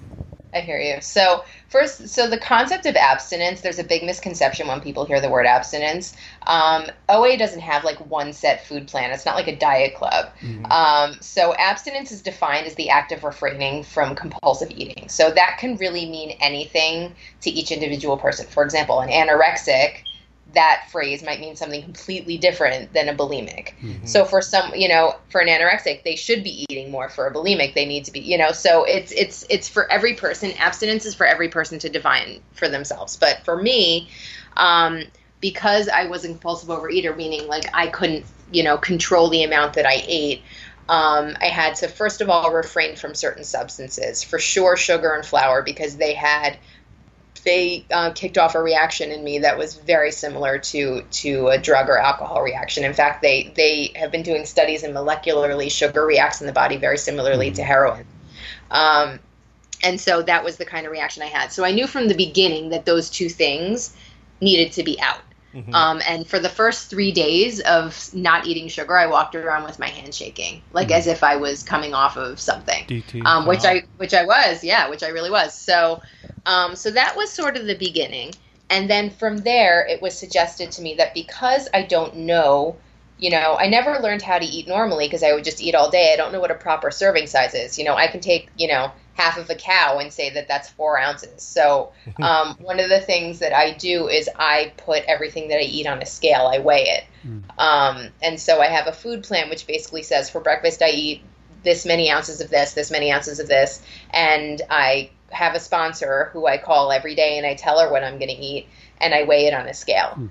I hear you. So first, so the concept of abstinence, there's a big misconception when people hear the word abstinence. Um, O A doesn't have like one set food plan. It's not like a diet club. Mm-hmm. Um, so abstinence is defined as the act of refraining from compulsive eating. So that can really mean anything to each individual person. For example, an anorexic, that phrase might mean something completely different than a bulimic. Mm-hmm. So for some, you know, for an anorexic, they should be eating more. For a bulimic, they need to be, you know, so it's, it's, it's for every person. Abstinence is for every person to define for themselves. But for me, um, because I was a compulsive overeater, meaning like I couldn't, you know, control the amount that I ate. Um, I had to, first of all, refrain from certain substances, for sure, sugar and flour, because they had, they uh, kicked off a reaction in me that was very similar to to a drug or alcohol reaction. In fact, they, they have been doing studies, and molecularly sugar reacts in the body very similarly mm-hmm. to heroin. Um, and so that was the kind of reaction I had. So I knew from the beginning that those two things needed to be out. Mm-hmm. Um, and for the first three days of not eating sugar, I walked around with my hand shaking, like mm-hmm. as if I was coming off of something, D T, um, which wow. I, which I was, yeah, which I really was. So, um, so that was sort of the beginning. And then from there, it was suggested to me that because I don't know, you know, I never learned how to eat normally because I would just eat all day. I don't know what a proper serving size is. You know, I can take, you know, half of a cow and say that that's four ounces. So um, one of the things that I do is I put everything that I eat on a scale. I weigh it. Mm. Um, and so I have a food plan, which basically says for breakfast, I eat this many ounces of this, this many ounces of this. And I have a sponsor who I call every day and I tell her what I'm going to eat and I weigh it on a scale. Mm.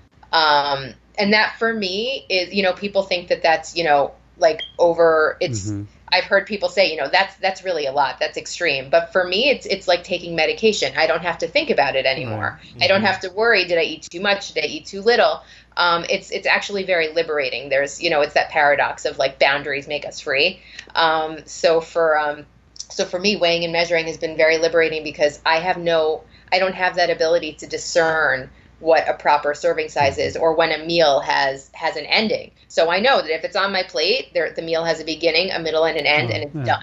Um, and that for me is, you know, people think that that's, you know, like over it's, mm-hmm. I've heard people say, you know, that's that's really a lot. That's extreme. But for me, it's it's like taking medication. I don't have to think about it anymore. Mm-hmm. I don't have to worry. Did I eat too much? Did I eat too little? Um, it's it's actually very liberating. There's, you know, it's that paradox of like boundaries make us free. Um, so for um, so for me, weighing and measuring has been very liberating because I have no, I don't have that ability to discern what a proper serving size is or when a meal has has an ending. So I know that if it's on my plate, there, the meal has a beginning, a middle, and an end, oh, and it's yeah.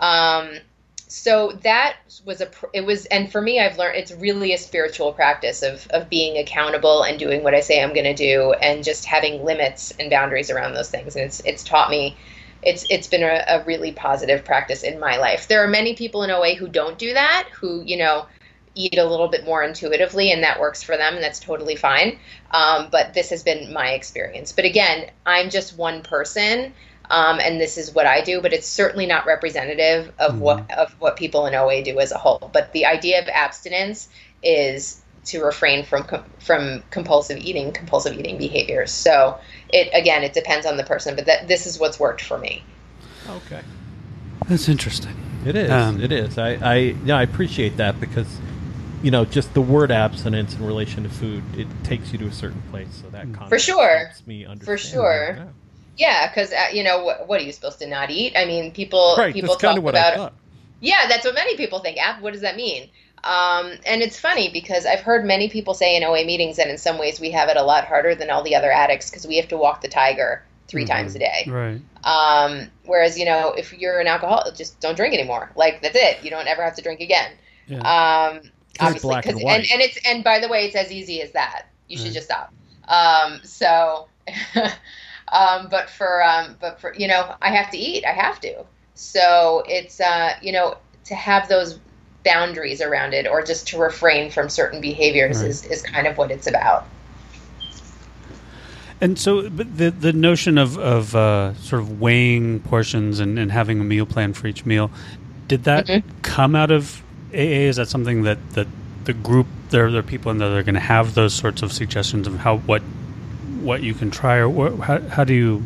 done. Um, so that was a, it was, and for me, I've learned, it's really a spiritual practice of of being accountable and doing what I say I'm going to do and just having limits and boundaries around those things. And it's it's taught me, it's it's been a, a really positive practice in my life. There are many people in O A who don't do that, who, you know, eat a little bit more intuitively, and that works for them, and that's totally fine. Um, but this has been my experience. But again, I'm just one person, um, and this is what I do, but it's certainly not representative of mm-hmm. what of what people in O A do as a whole. But the idea of abstinence is to refrain from from compulsive eating, compulsive eating behaviors. So it again, it depends on the person, but that this is what's worked for me. Okay. That's interesting. It is. Um, it is. I, I, yeah, I appreciate that because you know, just the word abstinence in relation to food, it takes you to a certain place. So that concept for sure, helps me understand. For sure, that. yeah, because uh, you know, what, what are you supposed to not eat? I mean, people, right, people that's talk kind of what about. I thought. Yeah, that's what many people think. Ab, what does that mean? Um, and it's funny because I've heard many people say in O A meetings that in some ways we have it a lot harder than all the other addicts because we have to walk the tiger three mm-hmm. times a day. Right. Um, whereas you know, if you're an alcoholic, just don't drink anymore. Like that's it. You don't ever have to drink again. Yeah. Um, Obviously, because and, and, and it's and by the way, it's as easy as that. You should right. just stop. Um, so, um, but for um, but for you know, I have to eat. I have to. So it's uh, you know, to have those boundaries around it, or just to refrain from certain behaviors right. is, is kind of what it's about. And so but the the notion of, of uh, sort of weighing portions and, and having a meal plan for each meal, did that mm-hmm. come out of A A? Is that something that, that the group, there, there are people in there that are going to have those sorts of suggestions of how what what you can try, or what, how, how do you...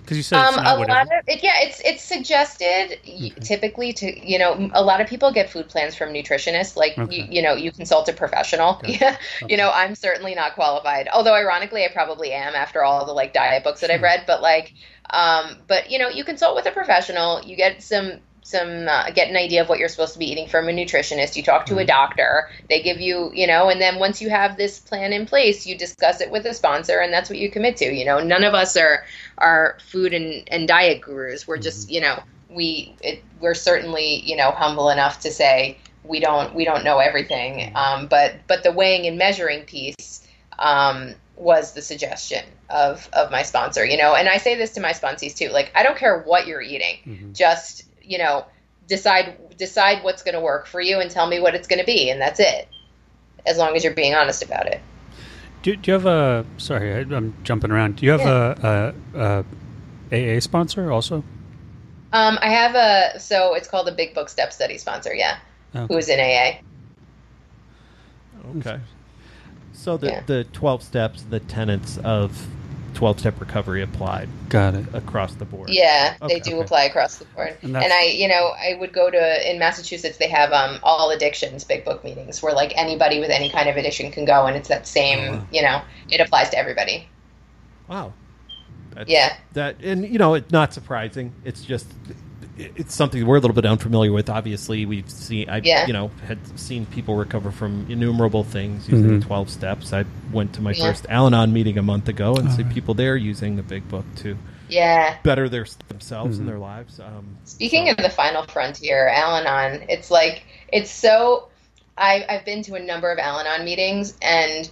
Because you said um, it's not a whatever. Lot of it, yeah, it's it's suggested okay. typically to, you know, a lot of people get food plans from nutritionists. Like, okay. you, you know, you consult a professional. Okay. Yeah. Okay. You know, I'm certainly not qualified. Although, ironically, I probably am after all the, like, diet books that I've read. But, like, um, but, you know, you consult with a professional. You get some... some uh, get an idea of what you're supposed to be eating from a nutritionist. You talk to a doctor, they give you, you know, and then once you have this plan in place, you discuss it with a sponsor, and that's what you commit to. You know, none of us are are food and, and diet gurus. We're just, you know, we it, we're certainly, you know, humble enough to say we don't we don't know everything. Um, but but the weighing and measuring piece um, was the suggestion of of my sponsor. You know, and I say this to my sponsees too. Like, I don't care what you're eating, mm-hmm. just you know, decide decide what's going to work for you and tell me what it's going to be, and that's it, as long as you're being honest about it. Do, do you have a, sorry, I'm jumping around. Do you have yeah. a, a, a A A sponsor also? Um, I have a, so it's called a Big Book Step Study sponsor, yeah, oh. who's in A A. Okay. So the, yeah. the twelve steps, the tenets of twelve-step recovery applied. Got it. Across the board. Yeah, okay, they do okay. apply across the board. And, and I, you know, I would go to, in Massachusetts, they have um, all addictions Big Book meetings where, like, anybody with any kind of addiction can go, and it's that same, wow. you know, it applies to everybody. Wow. That's, yeah. That, and, you know, it's not surprising. It's just, it's something we're a little bit unfamiliar with. Obviously, we've seen, I, yeah. you know, had seen people recover from innumerable things using mm-hmm. twelve steps. I went to my yeah. first Al-Anon meeting a month ago and oh. see people there using the Big Book to yeah. better their themselves mm-hmm. and their lives. Um, Speaking so. of the final frontier, Al-Anon, it's like, it's so, I, I've been to a number of Al-Anon meetings, and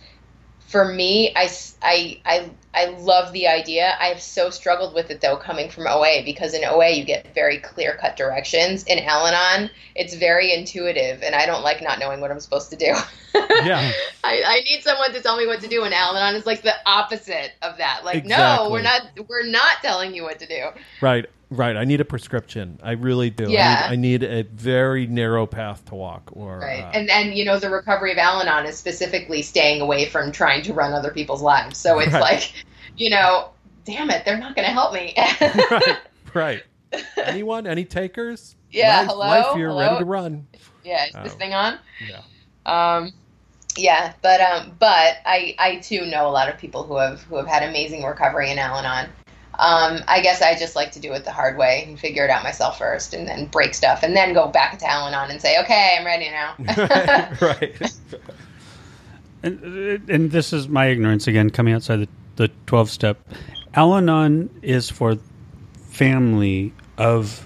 for me, I, I, I, I love the idea. I have so struggled with it, though, coming from O A, because in O A you get very clear-cut directions. In Al-Anon, it's very intuitive, and I don't like not knowing what I'm supposed to do. Yeah, I, I need someone to tell me what to do, and Al-Anon is like the opposite of that. Like, exactly. no, we're not we're not telling you what to do. Right, right. I need a prescription. I really do. Yeah. I need, I need a very narrow path to walk. Or right. Uh, and then, you know, the recovery of Al-Anon is specifically staying away from trying to run other people's lives. So it's right. like... you know, damn it, they're not going to help me. Right, right. Anyone? Any takers? Yeah, life, hello? Life, you're hello? Ready to run. Yeah, is um, this thing on? Yeah. Um, yeah, but um, but I, I too know a lot of people who have who have had amazing recovery in Al-Anon. Um, I guess I just like to do it the hard way and figure it out myself first, and then break stuff, and then go back to Al-Anon and say, okay, I'm ready now. Right, right. And, and this is my ignorance again, coming outside the the twelve-step. Al-Anon is for family of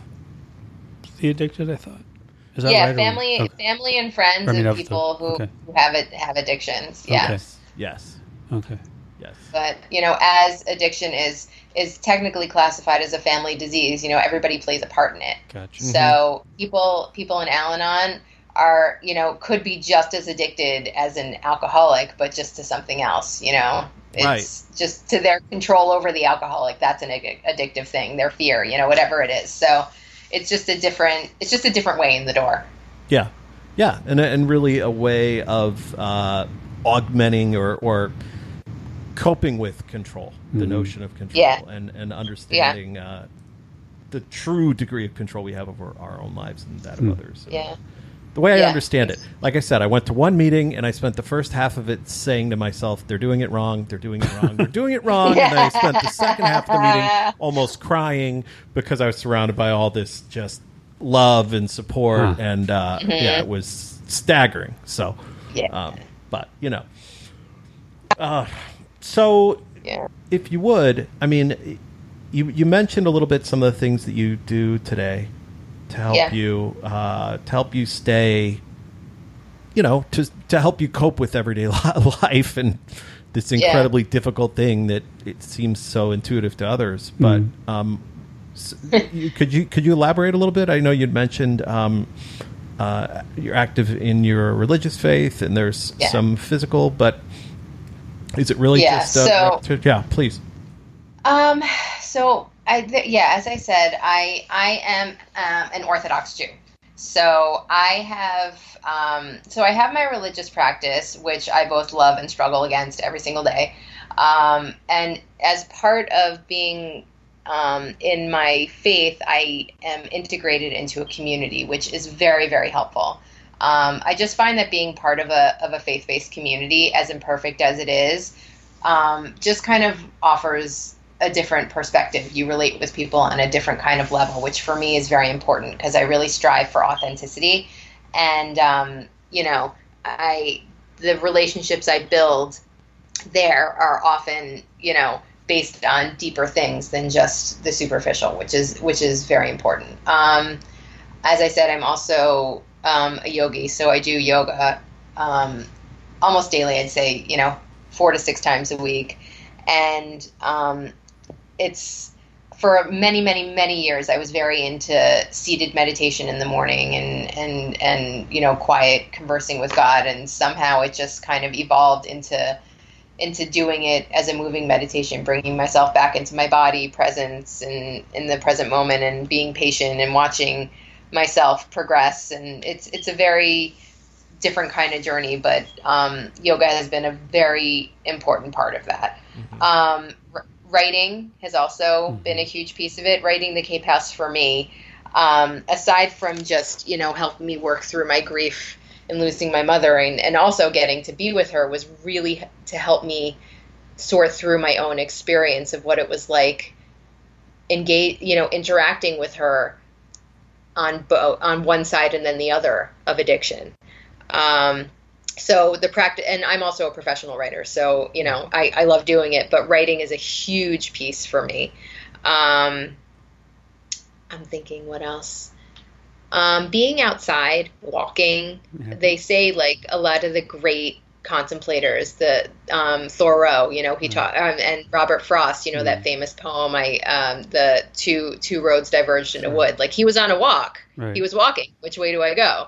the addicted, I thought. Is that yeah, right? Family, okay. family and friends I mean, and people the, okay. who have it, have addictions. Yeah. Okay. Yes. Okay. Yes. But, you know, as addiction is is technically classified as a family disease, you know, everybody plays a part in it. Gotcha. So mm-hmm. people people in Al-Anon are, you know, could be just as addicted as an alcoholic, but just to something else, you know. It's right. just to their control over the alcoholic. That's an addictive thing. Their fear, you know, whatever it is. So it's just a different, it's just a different way in the door. Yeah. Yeah. And, and really a way of uh, augmenting or, or coping with control, mm-hmm. the notion of control yeah. and, and understanding yeah. uh, the true degree of control we have over our own lives and that of mm-hmm. others. So. Yeah. The way I yeah. understand it, like I said, I went to one meeting and I spent the first half of it saying to myself, they're doing it wrong, they're doing it wrong, they're doing it wrong. Yeah. And then I spent the second half of the meeting almost crying because I was surrounded by all this just love and support. Huh. And uh, mm-hmm. yeah, it was staggering. So, yeah. um, but, you know. Uh, so, yeah. if you would, I mean, you, you mentioned a little bit some of the things that you do today. To help yeah. you, uh, to help you stay, you know, to to help you cope with everyday life and this incredibly yeah. difficult thing that it seems so intuitive to others. But mm. um, so you, could you could you elaborate a little bit? I know you'd mentioned um, uh, you're active in your religious faith, and there's yeah. some physical, but Is it really yeah, just uh, so, yeah, please. Um so I th- yeah, as I said, I I am um, an Orthodox Jew. So I have um so I have my religious practice, which I both love and struggle against every single day. Um and as part of being um in my faith, I am integrated into a community, which is very, very helpful. Um, I just find that being part of a of a faith-based community, as imperfect as it is, um, just kind of offers a different perspective. You relate with people on a different kind of level, which for me is very important because I really strive for authenticity. And, um, you know, I the relationships I build there are often, you know, based on deeper things than just the superficial, which is, which is very important. Um, as I said, I'm also... Um, a yogi, so I do yoga um, almost daily. I'd say, you know, four to six times a week, and um, it's for many, many, many years. I was very into seated meditation in the morning, and and and you know, quiet conversing with God. And somehow it just kind of evolved into into doing it as a moving meditation, bringing myself back into my body, presence, and in the present moment, and being patient and watching myself progress. And it's it's a very different kind of journey, but um, yoga has been a very important part of that. Mm-hmm. Um, r- writing has also mm-hmm. been a huge piece of it. Writing The Cape House for me, um, aside from just, you know, helping me work through my grief and losing my mother, and, and also getting to be with her, was really to help me sort through my own experience of what it was like engage, you know, interacting with her on both on one side and then the other of addiction. Um, so the practice, and I'm also a professional writer, so, you know, I, I love doing it, but writing is a huge piece for me. Um, I'm thinking what else, um, being outside, walking, mm-hmm. they say, like, a lot of the great contemplators, the, um, Thoreau, you know, he mm-hmm. taught, um, and Robert Frost, you know, mm-hmm. that famous poem, I, um, the two, two roads diverged in a wood, like, he was on a walk, right. He was walking, which way do I go?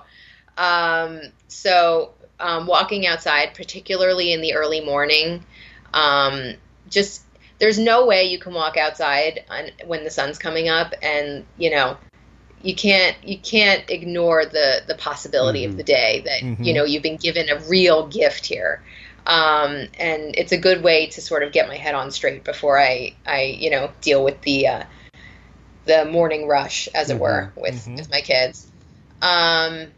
Um, so, um, walking outside, particularly in the early morning, um, just, there's no way you can walk outside on, when the sun's coming up, and, you know, You can't you can't ignore the, the possibility mm-hmm. of the day that, mm-hmm. you know, you've been given a real gift here. Um, and it's a good way to sort of get my head on straight before I, I you know, deal with the uh, the morning rush, as mm-hmm. it were, with, mm-hmm. with my kids. Um,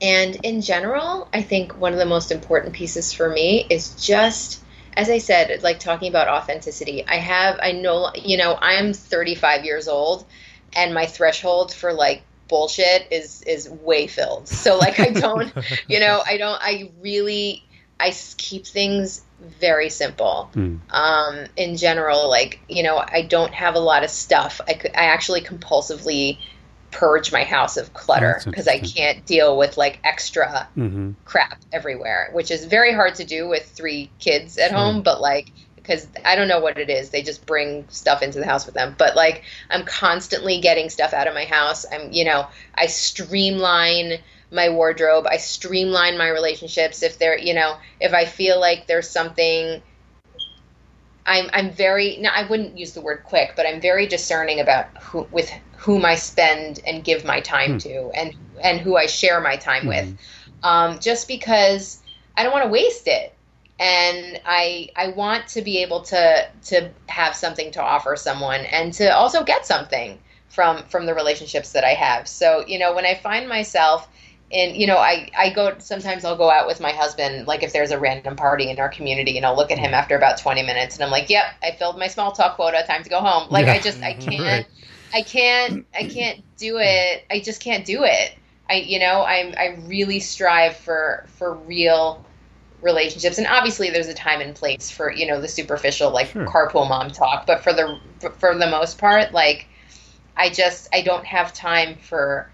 and in general, I think one of the most important pieces for me is just, as I said, like, talking about authenticity. I have, I know, you know, I'm thirty-five years old. And my threshold for, like, bullshit is, is way filled. So, like, I don't, you know, I don't, I really, I keep things very simple. Mm. Um, in general, like, you know, I don't have a lot of stuff. I could, I actually compulsively purge my house of clutter because I can't deal with, like, extra mm-hmm. crap everywhere, which is very hard to do with three kids at sure. home. But, like, because I don't know what it is. They just bring stuff into the house with them. But, like, I'm constantly getting stuff out of my house. I'm, you know, I streamline my wardrobe. I streamline my relationships. If they're, you know, if I feel like there's something, I'm, I'm very, no, I wouldn't use the word quick, but I'm very discerning about who, with whom I spend and give my time mm. to, and, and who I share my time mm. with, um, just because I don't want to waste it. And I I want to be able to to have something to offer someone, and to also get something from from the relationships that I have. So, you know, when I find myself in, you know, I, I go, sometimes I'll go out with my husband, like, if there's a random party in our community, and I'll look at him after about twenty minutes and I'm like, yep, I filled my small talk quota, time to go home. Like, yeah, I just, I can't, right. I can't, I can't do it. I just can't do it. I, you know, I I really strive for, for real relationships, and obviously there's a time and place for, you know, the superficial, like, sure. carpool mom talk, but for the for the most part, like, I just I don't have time for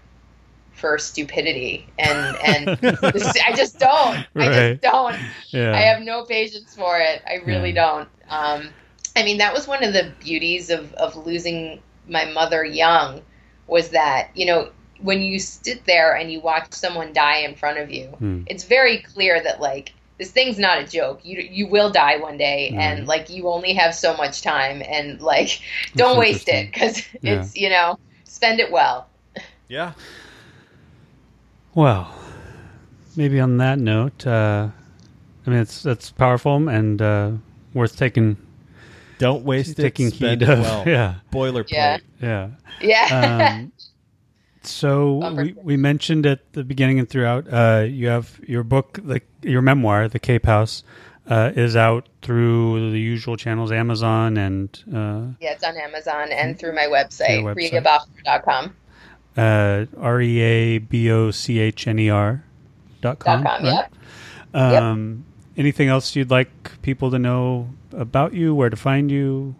for stupidity, and and this, I just don't right. I just don't yeah. I have no patience for it. I really yeah. don't. um I mean, that was one of the beauties of of losing my mother young, was that, you know, when you sit there and you watch someone die in front of you, hmm. it's very clear that, like, this thing's not a joke. You you will die one day, mm. and like you only have so much time, and like don't waste it, because yeah. it's, you know, spend it well. Yeah. Well, maybe on that note, uh, I mean, it's that's powerful and uh, worth taking. Don't waste taking it. Spend heed it well. Of, yeah. Boilerplate. Yeah. Yeah. yeah. Um, so we, we mentioned at the beginning and throughout, uh, you have your book, the, your memoir, The Cape House, uh, is out through the usual channels, Amazon and... Uh, yeah, it's on Amazon and through my website, website. Rea Bochner dot com. Uh, R E A B O C H N E R dot com, com right? yeah. Um, yep. Anything else you'd like people to know about you, where to find you?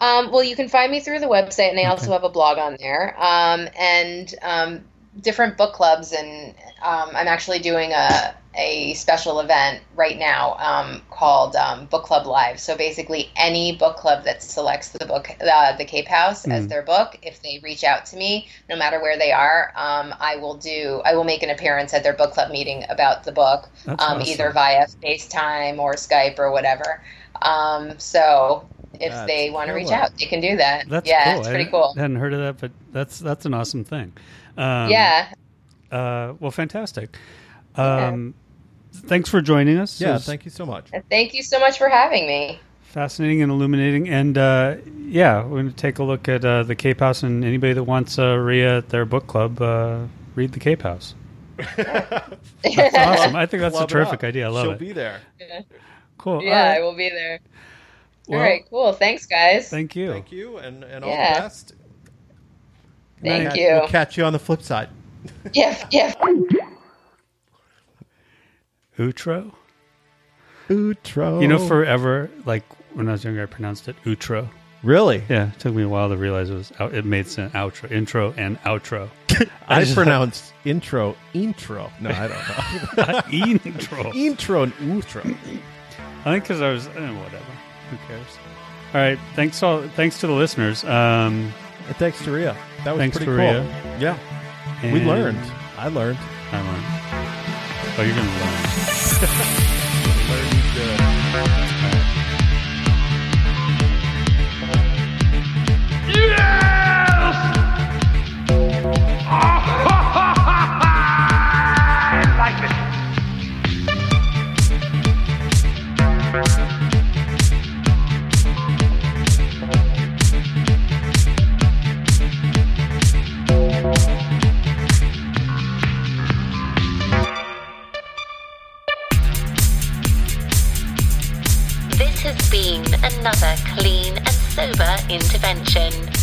Um, well, you can find me through the website, and I okay. also have a blog on there, um, and um, different book clubs, and um, I'm actually doing a, a special event right now um, called um, Book Club Live. So basically any book club that selects the book, uh, The Cape House mm. as their book, if they reach out to me, no matter where they are, um, I will do, I will make an appearance at their book club meeting about the book, um, awesome. either via FaceTime or Skype or whatever. Um, so... If that's they want to reach cool. out, they can do that. That's yeah, cool. it's pretty cool. I hadn't heard of that, but that's that's an awesome thing. Um, yeah. Uh, well, fantastic. Um, yeah. Thanks for joining us. Yeah, was, thank you so much. Thank you so much for having me. Fascinating and illuminating. And uh, yeah, we're going to take a look at uh, The Cape House, and anybody that wants uh, Rhea at their book club, uh, read The Cape House. That's awesome. I think that's club a terrific idea. I love She'll it. She'll be there. Yeah. Cool. Yeah, right. I will be there. Well, all right, cool. Thanks, guys. Thank you. Thank you, and, and all yeah. the best. Thank and you. We'll catch you on the flip side. Yeah, yeah. Outro? Outro. You know, forever, like, when I was younger, I pronounced it outro. Really? Yeah, it took me a while to realize it was. Out, it made sense. Outro, intro, and outro. I, I pronounced like, intro, intro. No, I don't know. Intro. Intro and outro. I think because I was, I don't know, whatever. Who cares? All right. Thanks all. Thanks to the listeners. Um, and thanks to Rhea. That was pretty cool. Rhea. Yeah. And we learned. I learned. I learned. Oh, you're going to learn. Yes! Oh, ha, ha, ha, ha! I like it. Another clean and sober intervention.